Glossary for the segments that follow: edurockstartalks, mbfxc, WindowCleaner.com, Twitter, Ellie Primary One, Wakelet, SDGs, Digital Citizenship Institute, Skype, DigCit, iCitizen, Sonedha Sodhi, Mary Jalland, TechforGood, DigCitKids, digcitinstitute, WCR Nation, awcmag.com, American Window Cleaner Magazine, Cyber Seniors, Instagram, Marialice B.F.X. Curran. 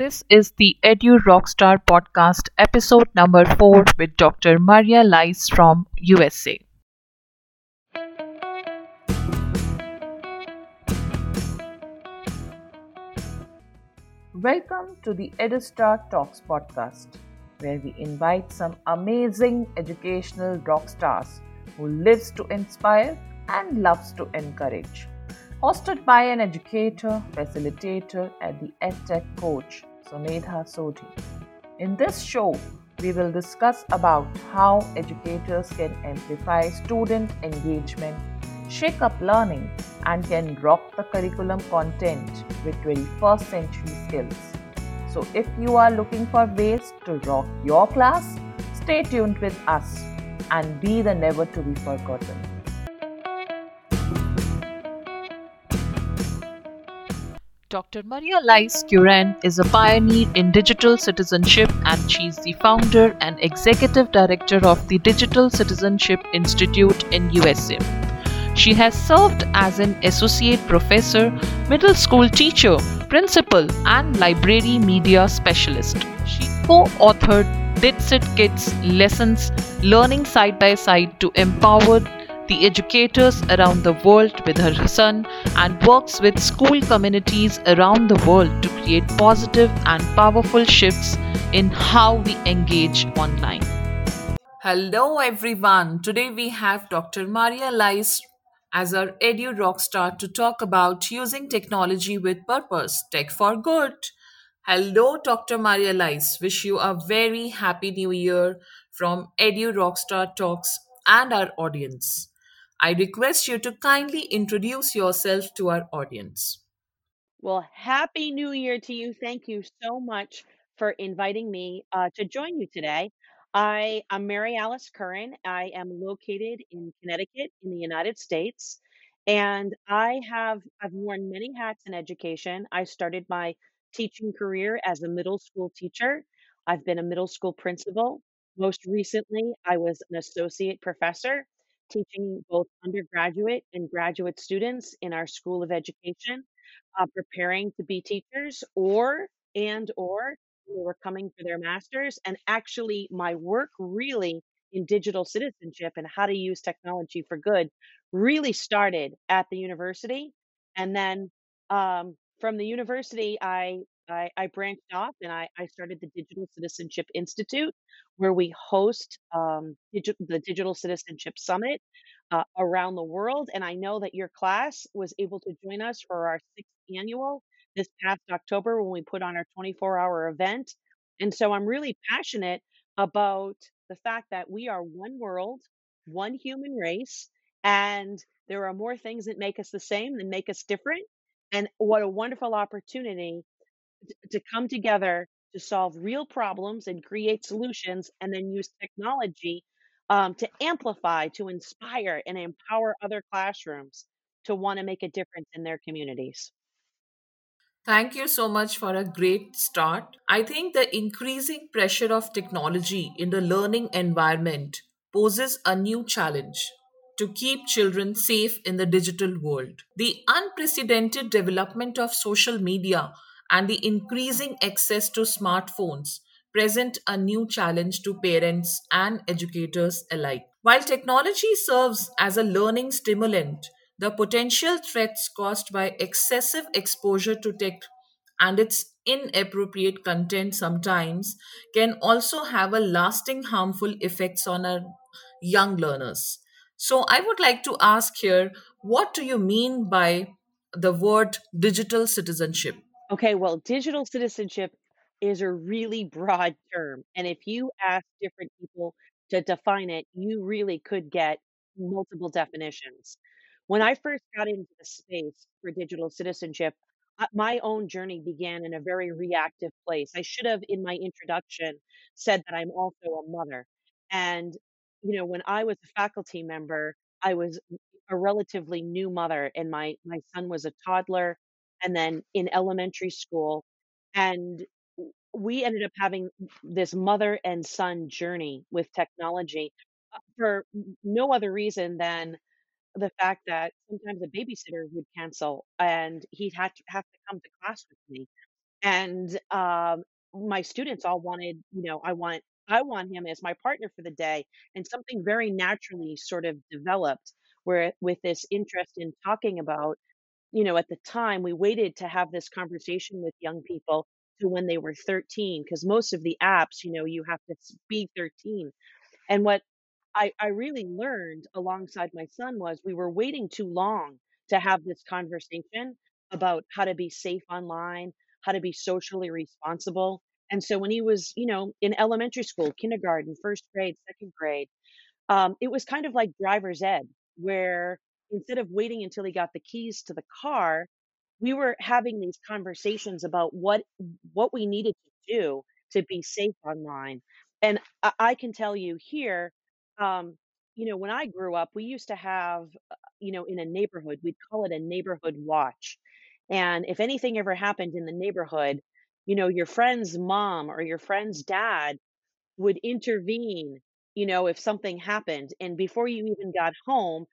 This is the Edu Rockstar podcast, episode number 4 with Dr. Marialice from USA. Welcome to the EduStar Talks podcast, where we invite some amazing educational rockstars who lives to inspire and loves to encourage. Hosted by an educator, facilitator, and the EdTech coach, Sonedha Sodhi. In this show, we will discuss about how educators can amplify student engagement, shake up learning, and can rock the curriculum content with 21st century skills. So if you are looking for ways to rock your class, stay tuned with us and be the never to be forgotten. Dr. Marialice Curran is a pioneer in digital citizenship, and she is the founder and executive director of the Digital Citizenship Institute in USA. She has served as an associate professor, middle school teacher, principal, and library media specialist. She co-authored DigCitKids Lessons, Learning Side by Side to Empower the educators around the world with her son, and works with school communities around the world to create positive and powerful shifts in how we engage online. Hello everyone. Today we have Dr. Marialice as our Edu Rockstar to talk about using technology with purpose, tech for good. Hello Dr. Marialice. Wish you a very happy new year from Edu Rockstar Talks and our audience. I request you to kindly introduce yourself to our audience. Well, happy new year to you. Thank you so much for inviting me to join you today. I am Marialice Curran. I am located in Connecticut in the United States, and I've worn many hats in education. I started my teaching career as a middle school teacher. I've been a middle school principal. Most recently, I was an associate professor teaching both undergraduate and graduate students in our School of Education, preparing to be teachers or they were coming for their masters. And actually, my work really in digital citizenship and how to use technology for good really started at the university. And then from the university, I branched off and I started the Digital Citizenship Institute, where we host the Digital Citizenship Summit around the world. And I know that your class was able to join us for our 6th annual this past October when we put on our 24-hour event. And so I'm really passionate about the fact that we are one world, one human race, and there are more things that make us the same than make us different. And what a wonderful opportunity to come together to solve real problems and create solutions, and then use technology to amplify, to inspire, and empower other classrooms to want to make a difference in their communities. Thank you so much for a great start. I think the increasing pressure of technology in the learning environment poses a new challenge to keep children safe in the digital world. The unprecedented development of social media and the increasing access to smartphones present a new challenge to parents and educators alike. While technology serves as a learning stimulant, the potential threats caused by excessive exposure to tech and its inappropriate content sometimes can also have a lasting harmful effects on our young learners. So I would like to ask here, what do you mean by the word digital citizenship? Okay, well, digital citizenship is a really broad term. And if you ask different people to define it, you really could get multiple definitions. When I first got into the space for digital citizenship, my own journey began in a very reactive place. I should have, in my introduction, said that I'm also a mother. And, you know, when I was a faculty member, I was a relatively new mother, and my son was a toddler, and then in elementary school. And we ended up having this mother and son journey with technology for no other reason than the fact that sometimes a babysitter would cancel and he'd have to come to class with me. And my students all wanted, I want him as my partner for the day. And something very naturally sort of developed where with this interest in talking about, at the time we waited to have this conversation with young people to when they were 13, because most of the apps, you have to be 13. And what I really learned alongside my son was we were waiting too long to have this conversation about how to be safe online, how to be socially responsible. And so when he was, in elementary school, kindergarten, first grade, second grade, it was kind of like driver's ed, where instead of waiting until he got the keys to the car, we were having these conversations about what we needed to do to be safe online. And I can tell you here, when I grew up, we used to have, in a neighborhood, we'd call it a neighborhood watch. And if anything ever happened in the neighborhood, your friend's mom or your friend's dad would intervene, if something happened. And before you even got home,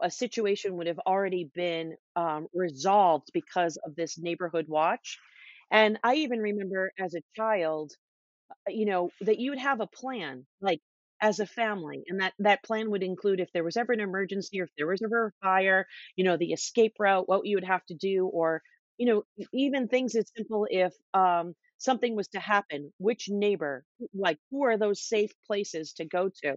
a situation would have already been resolved because of this neighborhood watch. And I even remember as a child, that you would have a plan, like as a family. And that plan would include if there was ever an emergency or if there was ever a fire, the escape route, what you would have to do, or, even things as simple if something was to happen, which neighbor, like who are those safe places to go to?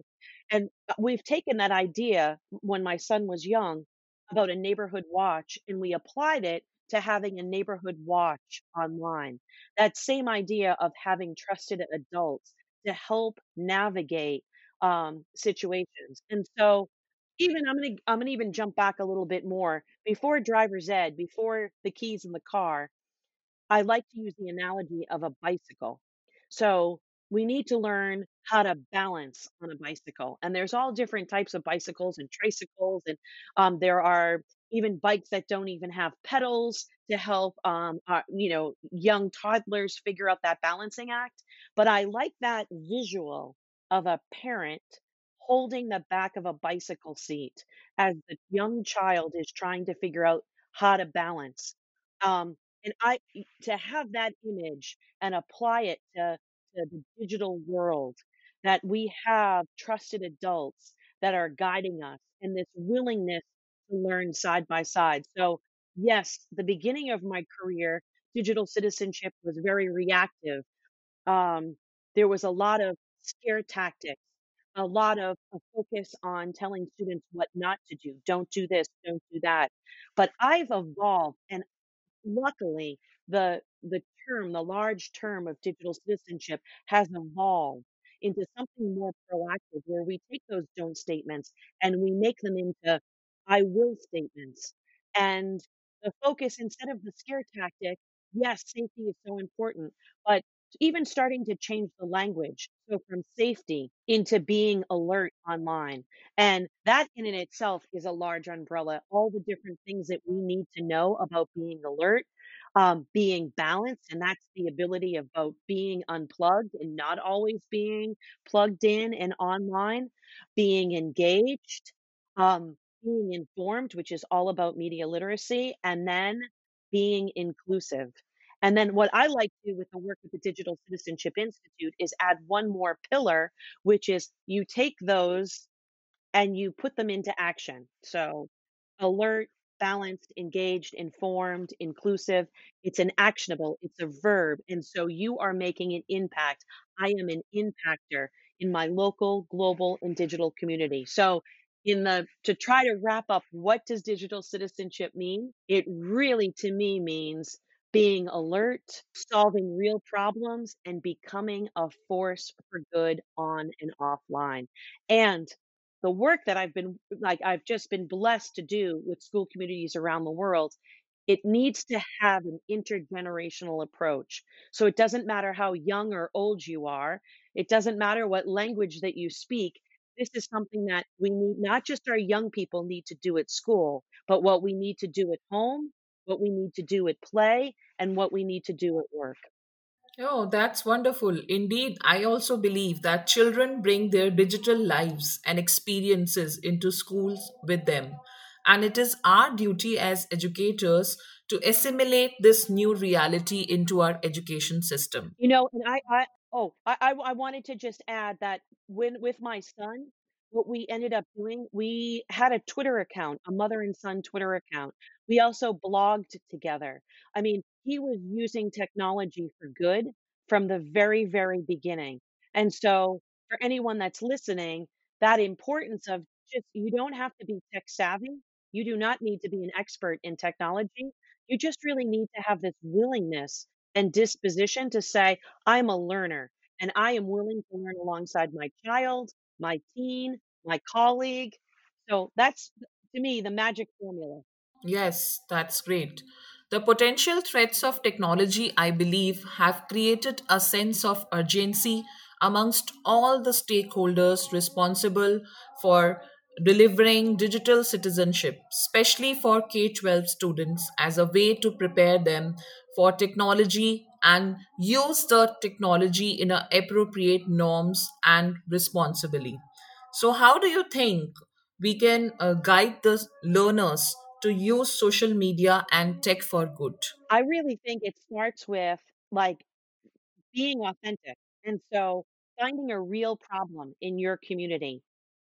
And we've taken that idea when my son was young about a neighborhood watch, and we applied it to having a neighborhood watch online. That same idea of having trusted adults to help navigate situations. And so even I'm gonna even jump back a little bit more. Before driver's ed, before the keys in the car, I like to use the analogy of a bicycle. So we need to learn how to balance on a bicycle. And there's all different types of bicycles and tricycles. And there are even bikes that don't even have pedals to help, young toddlers figure out that balancing act. But I like that visual of a parent holding the back of a bicycle seat as the young child is trying to figure out how to balance. And to have that image and apply it to the digital world, that we have trusted adults that are guiding us and this willingness to learn side by side. So yes, the beginning of my career, digital citizenship was very reactive. There was a lot of scare tactics, a lot of a focus on telling students what not to do. Don't do this, don't do that. But I've evolved, and luckily the large term of digital citizenship has evolved into something more proactive, where we take those don't statements and we make them into I will statements. And the focus, instead of the scare tactic, yes, safety is so important, but even starting to change the language. So from safety into being alert online. And that in and itself is a large umbrella. All the different things that we need to know about being alert, being balanced. And that's the ability about being unplugged and not always being plugged in and online, being engaged, being informed, which is all about media literacy, and then being inclusive. And then what I like to do with the work at the Digital Citizenship Institute is add one more pillar, which is you take those and you put them into action. So alert, balanced, engaged, informed, inclusive. It's an actionable, it's a verb. And so you are making an impact. I am an impactor in my local, global, and digital community. So to try to wrap up, what does digital citizenship mean? It really, to me, means being alert, solving real problems, and becoming a force for good on and offline. And the work that I've just been blessed to do with school communities around the world, it needs to have an intergenerational approach. So it doesn't matter how young or old you are. It doesn't matter what language that you speak. This is something that we need, not just our young people need to do at school, but what we need to do at home, what we need to do at play, and what we need to do at work. Oh, that's wonderful. Indeed, I also believe that children bring their digital lives and experiences into schools with them. And it is our duty as educators to assimilate this new reality into our education system. You know, and I wanted to just add that with my son, what we ended up doing, we had a Twitter account, a mother and son Twitter account. We also blogged together. I mean, he was using technology for good from the very, very beginning. And so for anyone that's listening, that importance of just, you don't have to be tech savvy. You do not need to be an expert in technology. You just really need to have this willingness and disposition to say, I'm a learner and I am willing to learn alongside my child, my teen, my colleague. So that's, to me, the magic formula. Yes, that's great. The potential threats of technology, I believe, have created a sense of urgency amongst all the stakeholders responsible for delivering digital citizenship, especially for K-12 students, as a way to prepare them for technology and use the technology in appropriate norms and responsibly. So how do you think we can guide the learners to use social media and tech for good? I really think it starts with being authentic. And so finding a real problem in your community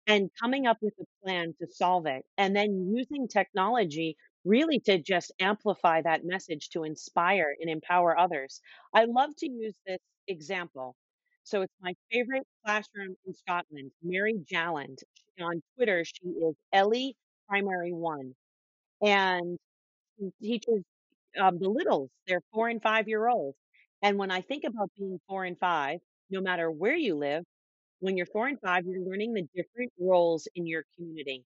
and coming up with a plan to solve it, and then using technology really to just amplify that message to inspire and empower others. I love to use this example. So it's my favorite classroom in Scotland, Mary Jalland. On Twitter, she is Ellie Primary One. And she teaches the littles, they're 4 and 5 year olds. And when I think about being 4 and 5, no matter where you live, when you're 4 and 5, you're learning the different roles in your community.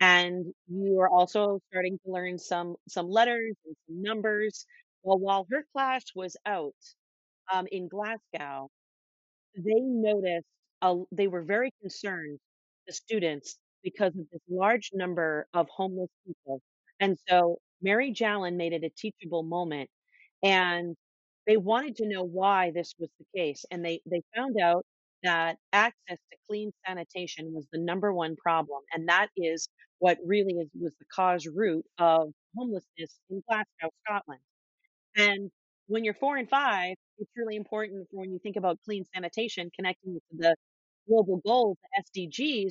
And you are also starting to learn some letters and some numbers. Well, while her class was out in Glasgow, they noticed, they were very concerned, the students, because of this large number of homeless people. And so Mary Jalland made it a teachable moment. And they wanted to know why this was the case. And they found out that access to clean sanitation was the number one problem. And that is what really was the cause root of homelessness in Glasgow, Scotland. And when you're 4 and 5, it's really important when you think about clean sanitation, connecting it to the global goals, the SDGs,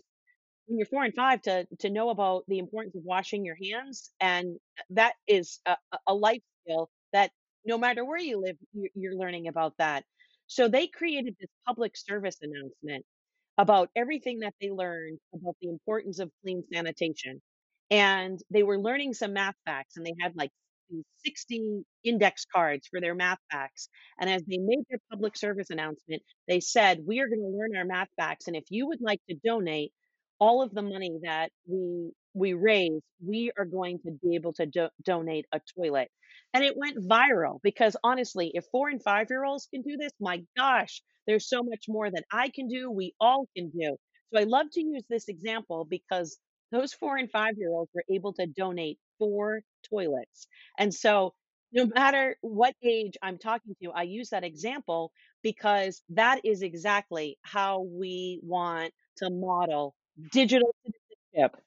when you're 4 and 5 to know about the importance of washing your hands. And that is a life skill that no matter where you live, you're learning about that. So they created this public service announcement about everything that they learned about the importance of clean sanitation. And they were learning some math facts, and they had 60 index cards for their math facts. And as they made their public service announcement, they said, we are going to learn our math facts. And if you would like to donate all of the money that we raise, we are going to be able to donate a toilet. And it went viral because honestly, if 4 and 5 year olds can do this, my gosh, there's so much more that I can do, we all can do. So I love to use this example because those 4 and 5 year olds were able to donate 4 toilets. And so no matter what age I'm talking to, I use that example because that is exactly how we want to model digital citizenship.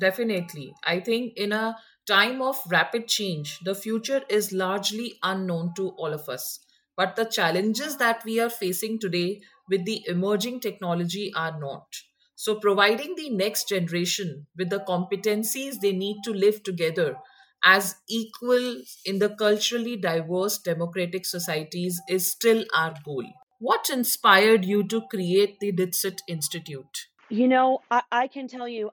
Definitely. I think in a time of rapid change, the future is largely unknown to all of us. But the challenges that we are facing today with the emerging technology are not. So providing the next generation with the competencies they need to live together as equals in the culturally diverse democratic societies is still our goal. What inspired you to create the DigCit Institute? You know, I can tell you,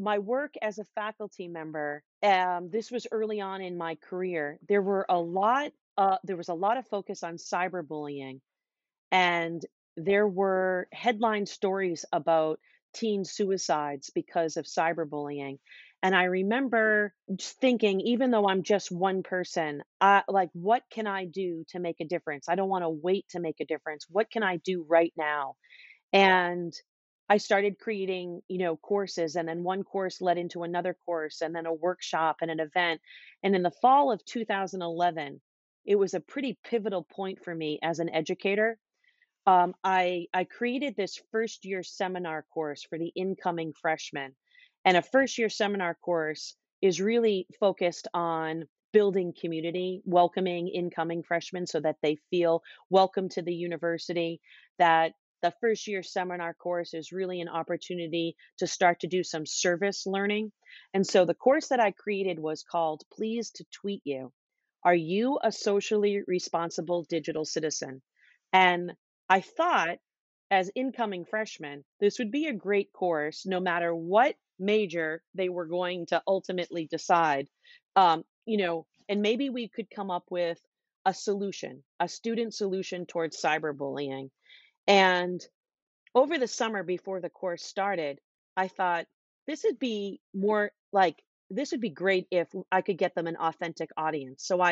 my work as a faculty member, this was early on in my career, there was a lot of focus on cyberbullying, and there were headline stories about teen suicides because of cyberbullying. And I remember just thinking, even though I'm just one person, what can I do to make a difference? I don't want to wait to make a difference. What can I do right now? And I started creating, courses, and then one course led into another course, and then a workshop and an event. And in the fall of 2011, it was a pretty pivotal point for me as an educator. I created this first year seminar course for the incoming freshmen. And a first year seminar course is really focused on building community, welcoming incoming freshmen so that they feel welcome to the university, that the first year seminar course is really an opportunity to start to do some service learning. And so the course that I created was called Pleased to Tweet You. Are you a socially responsible digital citizen? And I thought, as incoming freshmen, this would be a great course, no matter what major they were going to ultimately decide, and maybe we could come up with a solution, a student solution towards cyberbullying. And over the summer before the course started, I thought this would be great if I could get them an authentic audience. So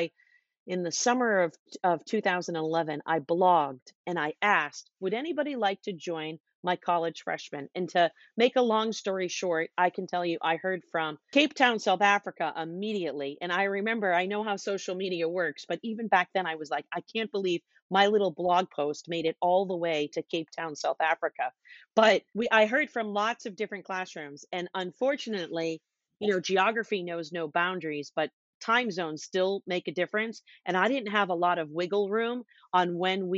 in the summer of 2011, I blogged and I asked, would anybody like to join my college freshmen? And to make a long story short, I can tell you I heard from Cape Town, South Africa immediately. And I know how social media works, but even back then I was like, I can't believe my little blog post made it all the way to Cape Town, South Africa. But I heard from lots of different classrooms. And unfortunately, geography knows no boundaries, but time zones still make a difference. And I didn't have a lot of wiggle room on when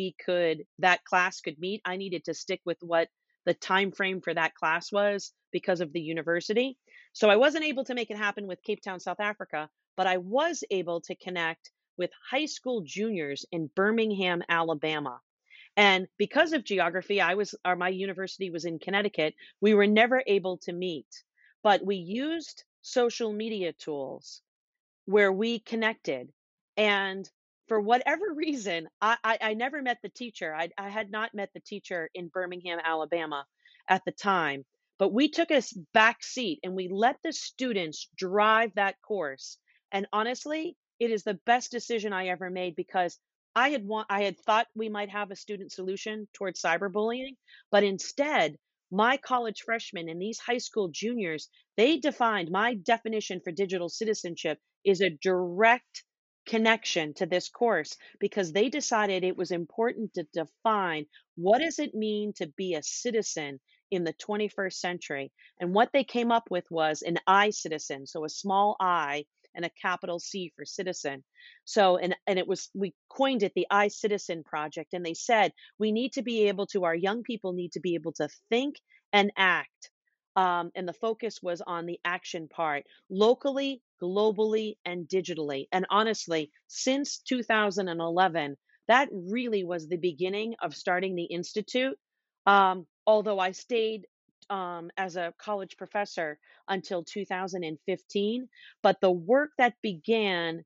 that class could meet. I needed to stick with what the time frame for that class was because of the university. So I wasn't able to make it happen with Cape Town, South Africa, but I was able to connect with high school juniors in Birmingham, Alabama. And because of geography, my university was in Connecticut. We were never able to meet, but we used social media tools where we connected. And for whatever reason, I never met the teacher. I had not met the teacher in Birmingham, Alabama at the time, but we took a back seat and we let the students drive that course. And honestly, it is the best decision I ever made, because I had thought we might have a student solution towards cyberbullying, but instead, my college freshmen and these high school juniors, they defined my definition for digital citizenship is a direct connection to this course, because they decided it was important to define what does it mean to be a citizen in the 21st century. And what they came up with was an iCitizen, so a small I and a capital C for citizen. So, we coined it the iCitizen Project, and they said, our young people need to be able to think and act. And the focus was on the action part, locally, globally, and digitally. And honestly, since 2011, that really was the beginning of starting the Institute. Although I stayed as a college professor until 2015. But the work that began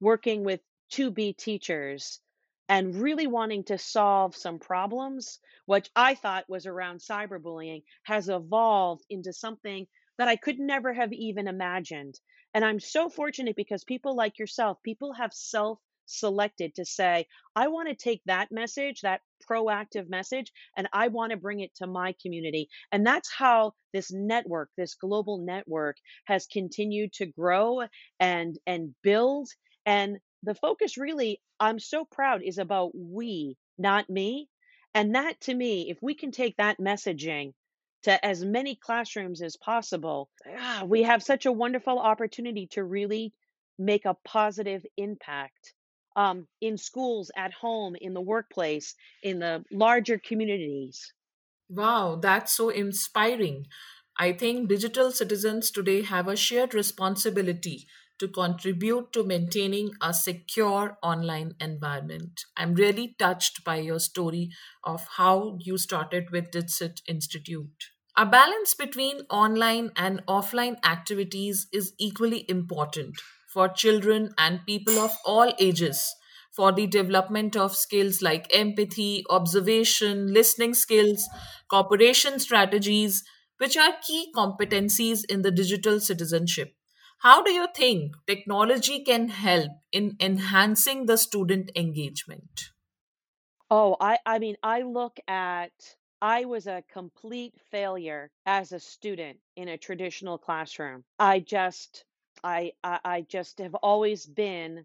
working with 2B teachers and really wanting to solve some problems, which I thought was around cyberbullying, has evolved into something that I could never have even imagined. And I'm so fortunate because people like yourself, people have self-selected to say, I want to take that message, that proactive message, and I want to bring it to my community. And that's how this network, this global network, has continued to grow and build. And the focus really, I'm so proud, is about we, not me. And that, to me, if we can take that messaging to as many classrooms as possible, we have such a wonderful opportunity to really make a positive impact. In schools, at home, in the workplace, in the larger communities. Wow, that's so inspiring. I think digital citizens today have a shared responsibility to contribute to maintaining a secure online environment. I'm really touched by your story of how you started with DigCit Institute. A balance between online and offline activities is equally important for children and people of all ages, for the development of skills like empathy, observation, listening skills, cooperation strategies, which are key competencies in the digital citizenship. How do you think technology can help in enhancing the student engagement? Oh, I was a complete failure as a student in a traditional classroom. I just have always been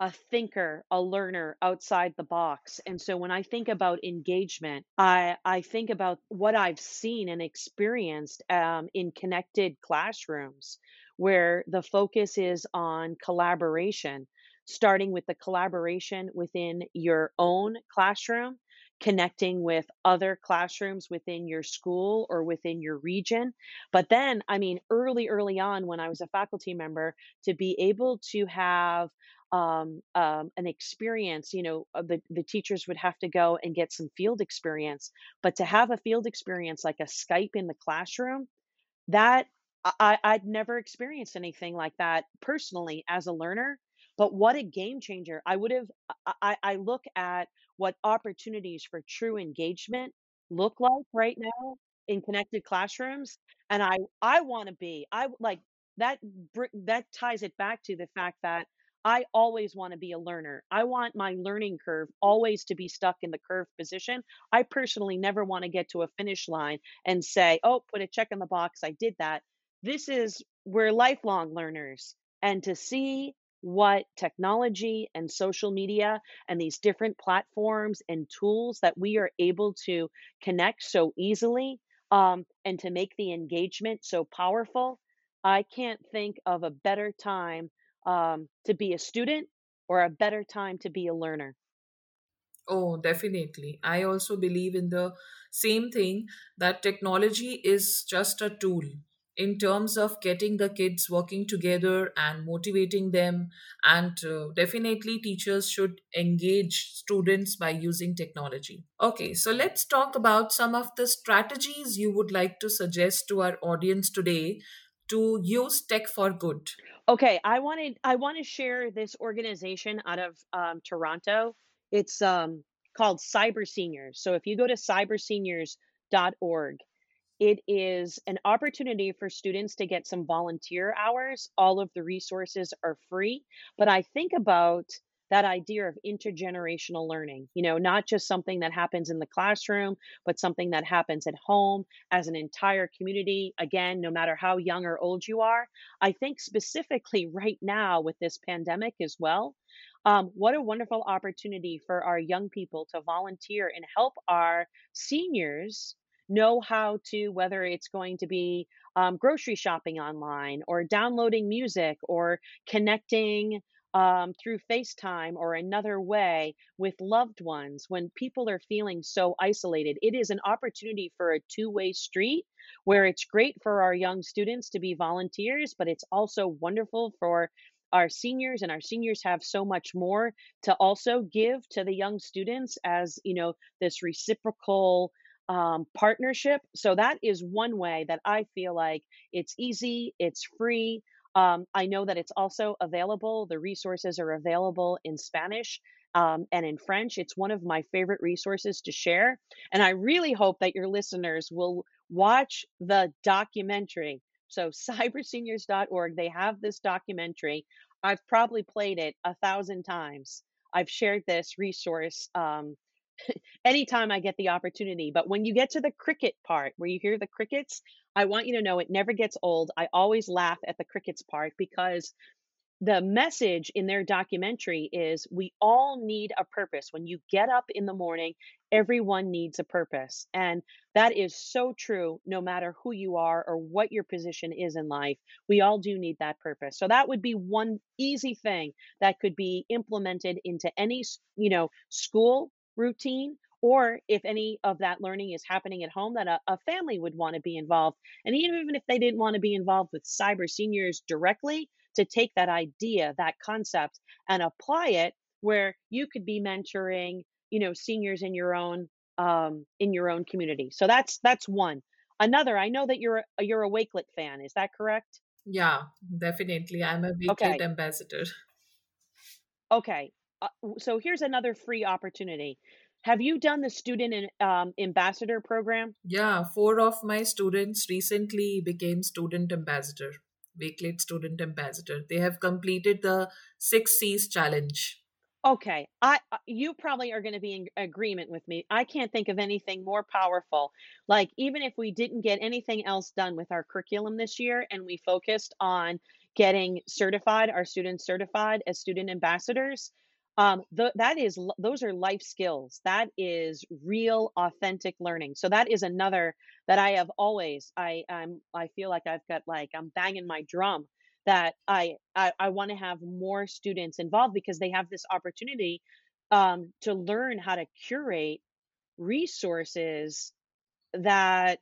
a thinker, a learner outside the box. And so when I think about engagement, I think about what I've seen and experienced in connected classrooms, where the focus is on collaboration, starting with the collaboration within your own classroom, connecting with other classrooms within your school or within your region. But then, I mean, early on when I was a faculty member, to be able to have an experience, you know, the teachers would have to go and get some field experience, but to have a field experience like a Skype in the classroom, that I'd never experienced anything like that personally as a learner. But what a game changer. I look at what opportunities for true engagement look like right now in connected classrooms. And I want to be, I like that, that ties it back to the fact that I always want to be a learner. I want my learning curve always to be stuck in the curved position. I personally never want to get to a finish line and say, oh, put a check in the box, I did that. We're lifelong learners. And to see what technology and social media and these different platforms and tools that we are able to connect so easily and to make the engagement so powerful, I can't think of a better time to be a student or a better time to be a learner. Oh, definitely. I also believe in the same thing, that technology is just a tool in terms of getting the kids working together and motivating them. And definitely teachers should engage students by using technology. Okay, so let's talk about some of the strategies you would like to suggest to our audience today to use tech for good. Okay, I want to share this organization out of Toronto. It's called Cyber Seniors. So if you go to cyberseniors.org, it is an opportunity for students to get some volunteer hours. All of the resources are free, but I think about that idea of intergenerational learning, you know, not just something that happens in the classroom, but something that happens at home as an entire community. Again, no matter how young or old you are, I think specifically right now with this pandemic as well, what a wonderful opportunity for our young people to volunteer and help our seniors know how to, whether it's going to be grocery shopping online or downloading music or connecting through FaceTime or another way with loved ones. When people are feeling so isolated, it is an opportunity for a two-way street where it's great for our young students to be volunteers, but it's also wonderful for our seniors, and our seniors have so much more to also give to the young students as, you know, this reciprocal partnership. So that is one way that I feel like it's easy, it's free. I know that it's also available. The resources are available in Spanish and in French. It's one of my favorite resources to share. And I really hope that your listeners will watch the documentary. So cyberseniors.org, they have this documentary. I've probably played it 1,000 times. I've shared this resource anytime I get the opportunity. But when you get to the cricket part where you hear the crickets, I want you to know it never gets old. I always laugh at the crickets part because the message in their documentary is we all need a purpose. When you get up in the morning, everyone needs a purpose. And that is so true, no matter who you are or what your position is in life. We all do need that purpose. So that would be one easy thing that could be implemented into any, you know, school routine, or if any of that learning is happening at home, that a family would want to be involved. And even if they didn't want to be involved with Cyber Seniors directly, to take that idea, that concept, and apply it where you could be mentoring, you know, seniors in your own community. So that's one. Another, I know that you're a Wakelet fan. Is that correct? Yeah, definitely. I'm a Wakelet ambassador. Okay. So here's another free opportunity. Have you done the student ambassador program? Yeah, 4 of my students recently became student ambassador, Wakelet student ambassador. They have completed the 6 C's challenge. Okay, you probably are going to be in agreement with me. I can't think of anything more powerful. Like, even if we didn't get anything else done with our curriculum this year and we focused on getting certified, our students certified as student ambassadors, those are life skills. That is real, authentic learning. So that is another that I have always, I feel like I'm banging my drum that I want to have more students involved because they have this opportunity to learn how to curate resources that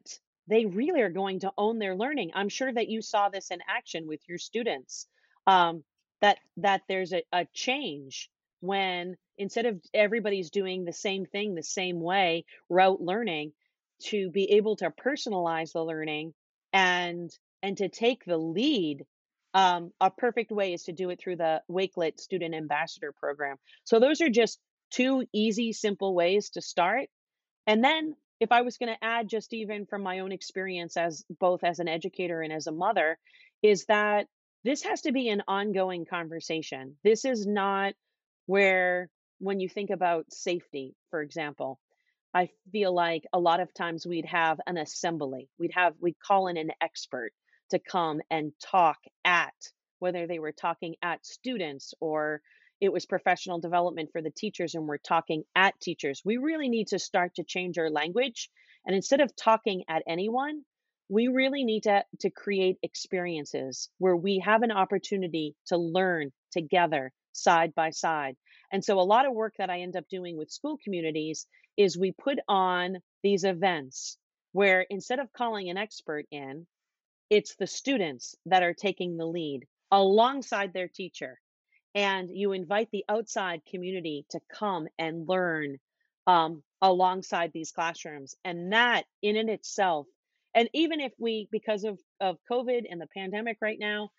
they really are going to own their learning. I'm sure that you saw this in action with your students, that there's a change when instead of everybody's doing the same thing, the same way, rote learning, to be able to personalize the learning and to take the lead. A perfect way is to do it through the Wakelet Student Ambassador Program. So those are just two easy, simple ways to start. And then if I was going to add, just even from my own experience as both as an educator and as a mother, is that this has to be an ongoing conversation. This is not where, when you think about safety, for example, I feel like a lot of times we'd have an assembly. We'd call in an expert to come and talk at, whether they were talking at students or it was professional development for the teachers and we're talking at teachers. We really need to start to change our language. And instead of talking at anyone, we really need to create experiences where we have an opportunity to learn together, side by side. And so a lot of work that I end up doing with school communities is we put on these events where instead of calling an expert in, it's the students that are taking the lead alongside their teacher. And you invite the outside community to come and learn alongside these classrooms. And that in and itself, and even if we, because of COVID and the pandemic right now,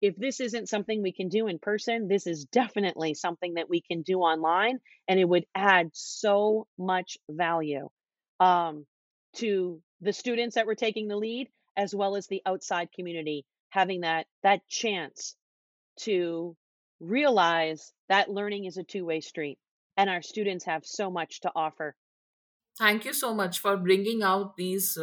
if this isn't something we can do in person, this is definitely something that we can do online. And it would add so much value to the students that were taking the lead, as well as the outside community, having that chance to realize that learning is a two-way street and our students have so much to offer. Thank you so much for bringing out these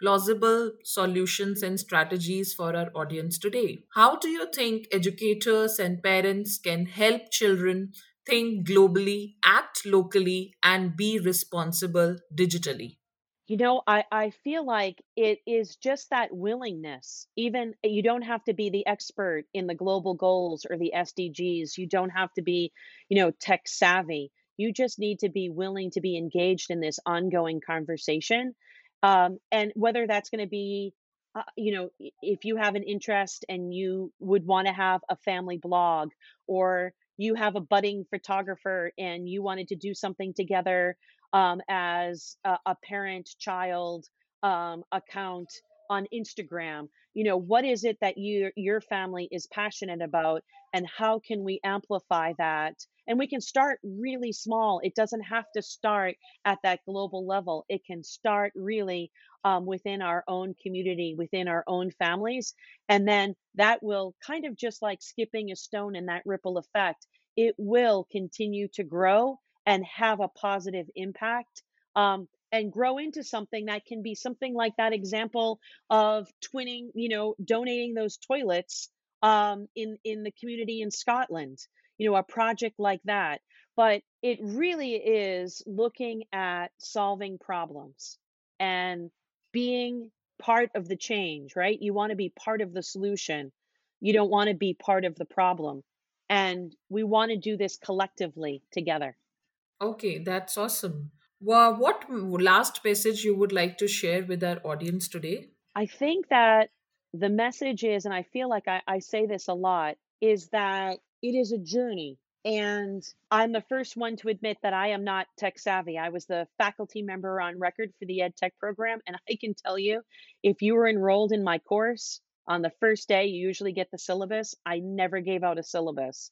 plausible solutions and strategies for our audience today. How do you think educators and parents can help children think globally, act locally, and be responsible digitally? You know, I feel like it is just that willingness. Even you don't have to be the expert in the global goals or the SDGs. You don't have to be, tech savvy. You just need to be willing to be engaged in this ongoing conversation. And whether that's going to be, if you have an interest and you would want to have a family blog, or you have a budding photographer and you wanted to do something together as a parent-child account on Instagram. What is it that your family is passionate about, and how can we amplify that? And we can start really small. It doesn't have to start at that global level. It can start really within our own community, within our own families. And then that will kind of just like skipping a stone in that ripple effect. It will continue to grow and have a positive impact and grow into something that can be something like that example of twinning, donating those toilets in the community in Scotland, a project like that. But it really is looking at solving problems and being part of the change, right? You want to be part of the solution. You don't want to be part of the problem. And we want to do this collectively together. Okay, that's awesome. Well, what last message you would like to share with our audience today? I think that the message is, and I feel like I say this a lot, is that it is a journey. And I'm the first one to admit that I am not tech savvy. I was the faculty member on record for the EdTech program. And I can tell you, if you were enrolled in my course on the first day, you usually get the syllabus. I never gave out a syllabus,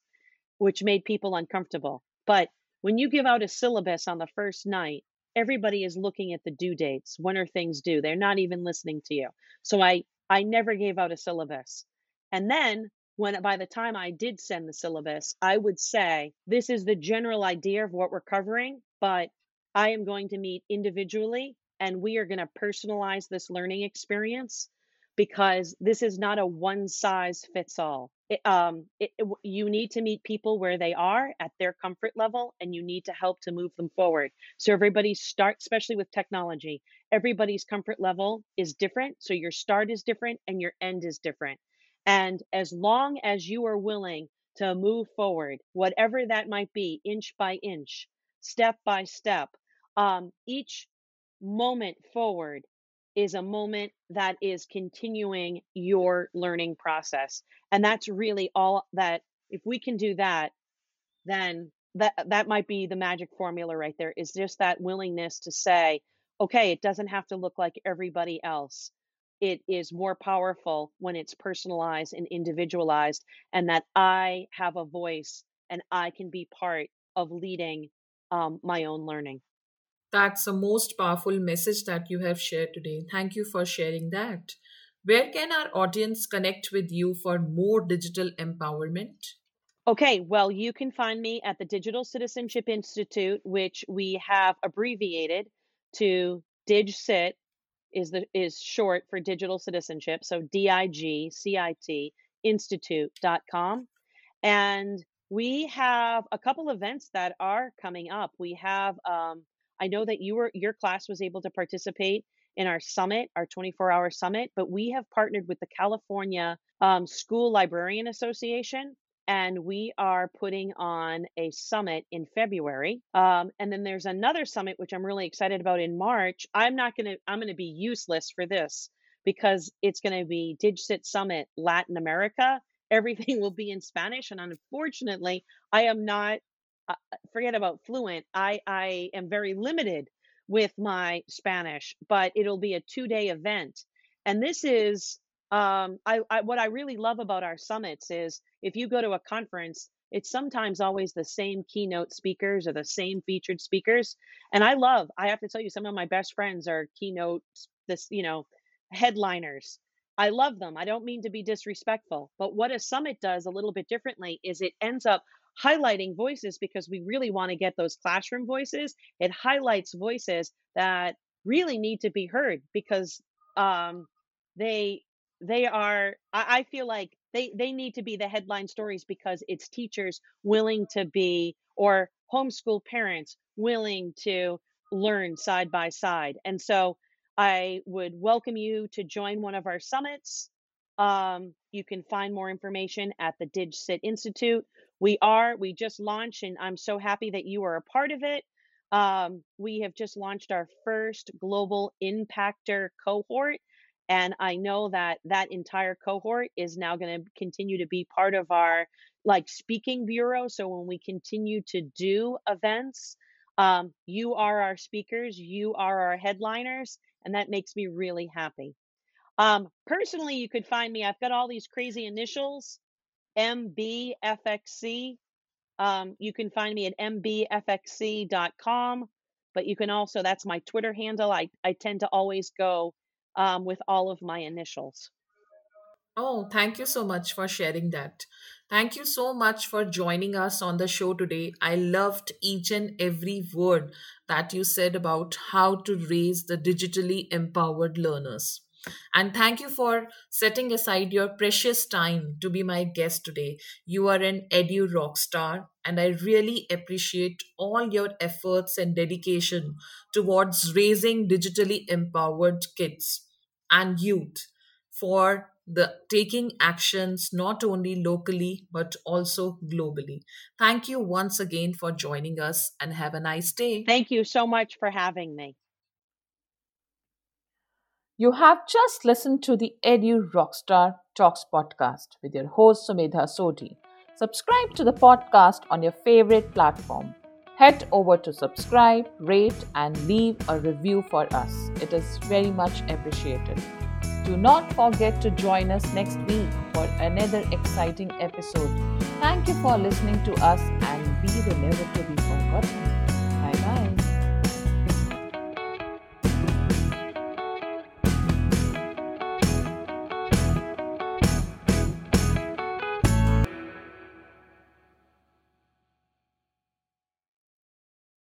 which made people uncomfortable. But when you give out a syllabus on the first night, everybody is looking at the due dates. When are things due? They're not even listening to you. So I never gave out a syllabus. And then by the time I did send the syllabus, I would say, this is the general idea of what we're covering, but I am going to meet individually and we are going to personalize this learning experience because this is not a one size fits all. You need to meet people where they are at their comfort level, and you need to help to move them forward. So everybody starts, especially with technology, everybody's comfort level is different. So your start is different and your end is different. And as long as you are willing to move forward, whatever that might be, inch by inch, step by step, each moment forward is a moment that is continuing your learning process. And that's really all that, if we can do that, then that might be the magic formula right there, is just that willingness to say, okay, it doesn't have to look like everybody else. It is more powerful when it's personalized and individualized, and that I have a voice and I can be part of leading my own learning. That's the most powerful message that you have shared today. Thank you for sharing that. Where can our audience connect with you for more digital empowerment? Okay, well, you can find me at the Digital Citizenship Institute, which we have abbreviated to DigCit, is short for Digital Citizenship, so digcitinstitute.com. And we have a couple events that are coming up. We have, I know that your class was able to participate in our summit, our 24-hour summit, but we have partnered with the California School Librarian Association, and we are putting on a summit in February. And then there's another summit, which I'm really excited about, in March. I'm going to be useless for this because it's going to be DigCit Summit Latin America. Everything will be in Spanish. And unfortunately, I am not, forget about fluent. I am very limited with my Spanish, but it'll be a 2-day event. And this is, what I really love about our summits is if you go to a conference, it's sometimes always the same keynote speakers or the same featured speakers. And I have to tell you, some of my best friends are headliners. I love them. I don't mean to be disrespectful, but what a summit does a little bit differently is it ends up highlighting voices because we really want to get those classroom voices. It highlights voices that really need to be heard because they are, I feel like they need to be the headline stories because it's teachers willing to be, or homeschool parents willing to learn side by side. And so I would welcome you to join one of our summits. You can find more information at the DigCit Institute. We just launched, and I'm so happy that you are a part of it. We have just launched our first global impactor cohort. And I know that entire cohort is now going to continue to be part of our speaking bureau. So when we continue to do events, you are our speakers, you are our headliners, and that makes me really happy. Personally, you could find me. I've got all these crazy initials, mbfxc. You can find me at mbfxc.com, but you can also, that's my Twitter handle. I tend to always go with all of my initials. Oh, thank you so much for sharing that. Thank you so much for joining us on the show today. I loved each and every word that you said about how to raise the digitally empowered learners. And thank you for setting aside your precious time to be my guest today. You are an edu rock star, and I really appreciate all your efforts and dedication towards raising digitally empowered kids and youth for the taking actions not only locally but also globally. Thank you once again for joining us, and have a nice day. Thank you so much for having me. You have just listened to the Edu Rockstar Talks podcast with your host Sumedha Sodhi. Subscribe to the podcast on your favorite platform. Head over to subscribe, rate, and leave a review for us. It is very much appreciated. Do not forget to join us next week for another exciting episode. Thank you for listening to us, and we will never be forgotten.